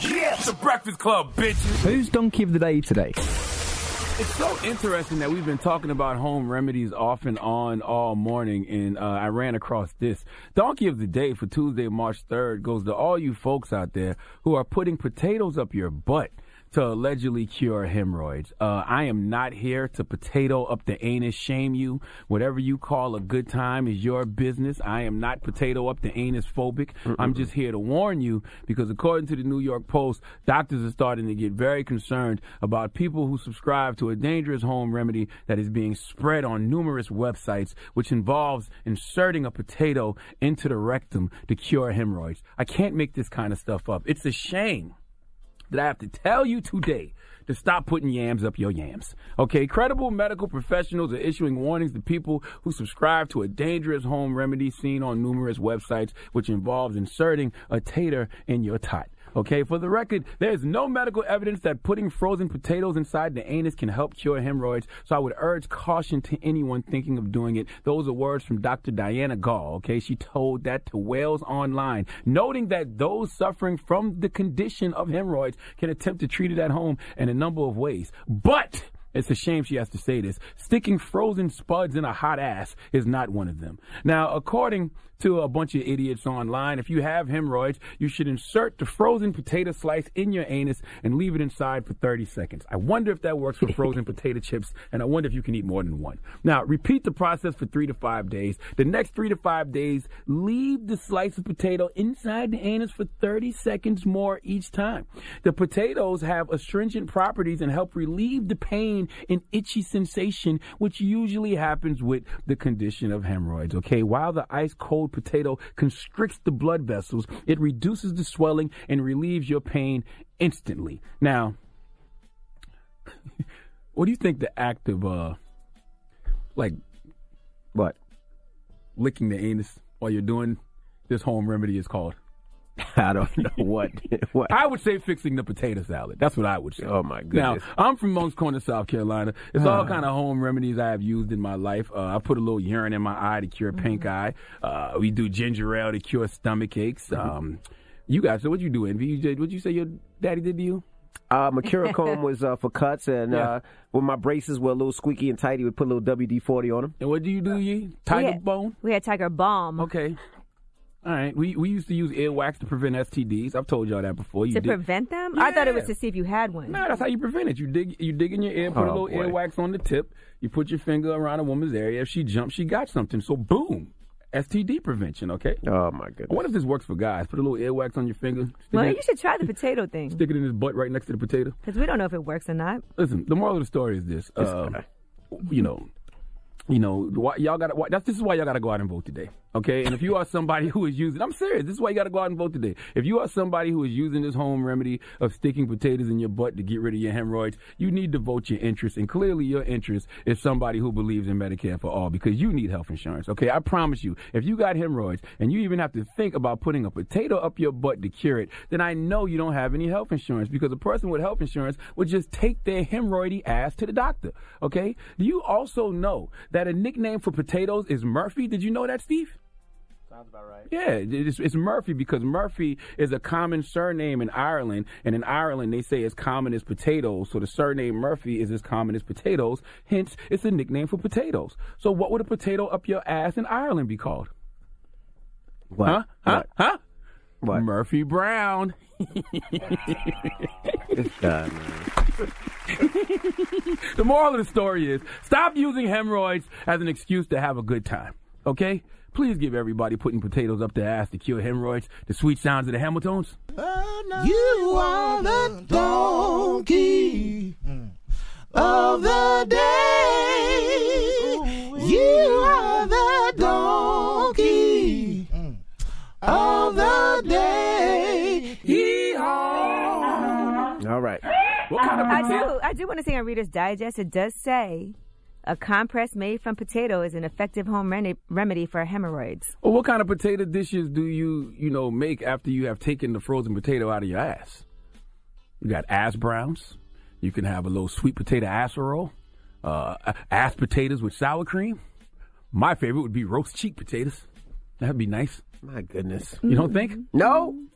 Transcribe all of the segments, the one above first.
Yeah, it's a Breakfast Club, bitches. Who's donkey of the day today? It's so interesting that we've been talking about home remedies off and on all morning, and I ran across this. Donkey of the day for Tuesday, March 3rd goes to all you folks out there who are putting potatoes up your butt to allegedly cure hemorrhoids. I am not here to potato up the anus shame you. Whatever you call a good time is your business. I am not potato up the anus phobic. I'm just here to warn you, because according to the New York Post, doctors are starting to get very concerned about people who subscribe to a dangerous home remedy that is being spread on numerous websites, which involves inserting a potato into the rectum to cure hemorrhoids. I can't make this kind of stuff up. It's a shame that I have to tell you today to stop putting yams up your yams. Okay, credible medical professionals are issuing warnings to people who subscribe to a dangerous home remedy seen on numerous websites, which involves inserting a tater in your tot. Okay, for the record, there is no medical evidence that putting frozen potatoes inside the anus can help cure hemorrhoids, so I would urge caution to anyone thinking of doing it. Those are words from Dr. Diana Gall, okay? She told that to Wales Online, noting that those suffering from the condition of hemorrhoids can attempt to treat it at home in a number of ways. But it's a shame she has to say this. Sticking frozen spuds in a hot ass is not one of them. Now, according to a bunch of idiots online, if you have hemorrhoids, you should insert the frozen potato slice in your anus and leave it inside for 30 seconds. I wonder if that works for frozen potato chips, and I wonder if you can eat more than one. Now, repeat the process for 3 to 5 days. The next 3 to 5 days, leave the slice of potato inside the anus for 30 seconds more each time. The potatoes have astringent properties and help relieve the pain and itchy sensation, which usually happens with the condition of hemorrhoids, okay? While the ice-cold potato constricts the blood vessels, it reduces the swelling and relieves your pain instantly. Now, what do you think the act of, licking the anus while you're doing this home remedy is called? I don't know what. I would say fixing the potato salad. That's what I would say. Oh, my goodness. Now, I'm from Moncks Corner, South Carolina. It's all kind of home remedies I have used in my life. I put a little urine in my eye to cure pink eye. We do ginger ale to cure stomach aches. You guys, so what you do, Envy? What'd you say your daddy did to you? Mercurochrome was for cuts, and when my braces were a little squeaky and tighty, we put a little WD-40 on them. And what do you do, Yee? Tiger Balm? We had Tiger Balm. Okay. All right. We used to use earwax to prevent STDs. I've told y'all that before. You to prevent them? Yeah. I thought it was to see if you had one. No, that's how you prevent it. You dig in your ear, put a little earwax on the tip. You put your finger around a woman's area. If she jumps, she got something. So, boom. STD prevention, okay? Oh, my goodness. What if this works for guys? Put a little earwax on your finger. Well, you should try the potato thing. Stick it in his butt right next to the potato. Because we don't know if it works or not. Listen, the moral of the story is this. This is why y'all got to go out and vote today, okay? And if you are somebody who is using, I'm serious, this is why you got to go out and vote today. If you are somebody who is using this home remedy of sticking potatoes in your butt to get rid of your hemorrhoids, you need to vote your interest. And clearly your interest is somebody who believes in Medicare for all, because you need health insurance, okay? I promise you, if you got hemorrhoids and you even have to think about putting a potato up your butt to cure it, then I know you don't have any health insurance, because a person with health insurance would just take their hemorrhoidy ass to the doctor, okay? Do you also know that a nickname for potatoes is Murphy? Did you know that, Steve? Sounds about right. Yeah, it's Murphy, because Murphy is a common surname in Ireland, and in Ireland they say it's common as potatoes, so the surname Murphy is as common as potatoes, hence it's a nickname for potatoes. So what would a potato up your ass in Ireland be called? What? Huh? What? Huh? Huh? What? Murphy Brown. It's done, man. The moral of the story is, stop using hemorrhoids as an excuse to have a good time, okay? Please give everybody putting potatoes up their ass to cure hemorrhoids the sweet sounds of the Hamiltones. You are the donkey of the day. You are the donkey of the day. Yee-haw. All right. I do want to say on Reader's Digest, it does say a compress made from potato is an effective home remedy for hemorrhoids. Well, what kind of potato dishes do you make after you have taken the frozen potato out of your ass? You got ass browns. You can have a little sweet potato casserole, ass potatoes with sour cream. My favorite would be roast cheek potatoes. That'd be nice. My goodness. You don't think? No.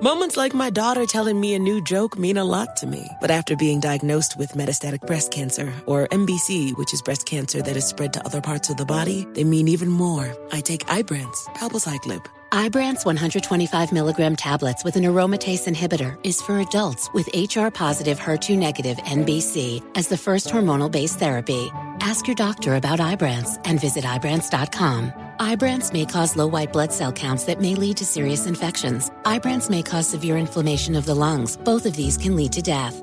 Moments like my daughter telling me a new joke mean a lot to me. But after being diagnosed with metastatic breast cancer, or MBC, which is breast cancer that is spread to other parts of the body, they mean even more. I take Ibrance, Palbociclib. Ibrance 125 milligram tablets with an aromatase inhibitor is for adults with HR-positive, HER2-negative MBC as the first hormonal-based therapy. Ask your doctor about Ibrance and visit Ibrance.com. Ibrance may cause low white blood cell counts that may lead to serious infections. Ibrance may cause severe inflammation of the lungs. Both of these can lead to death.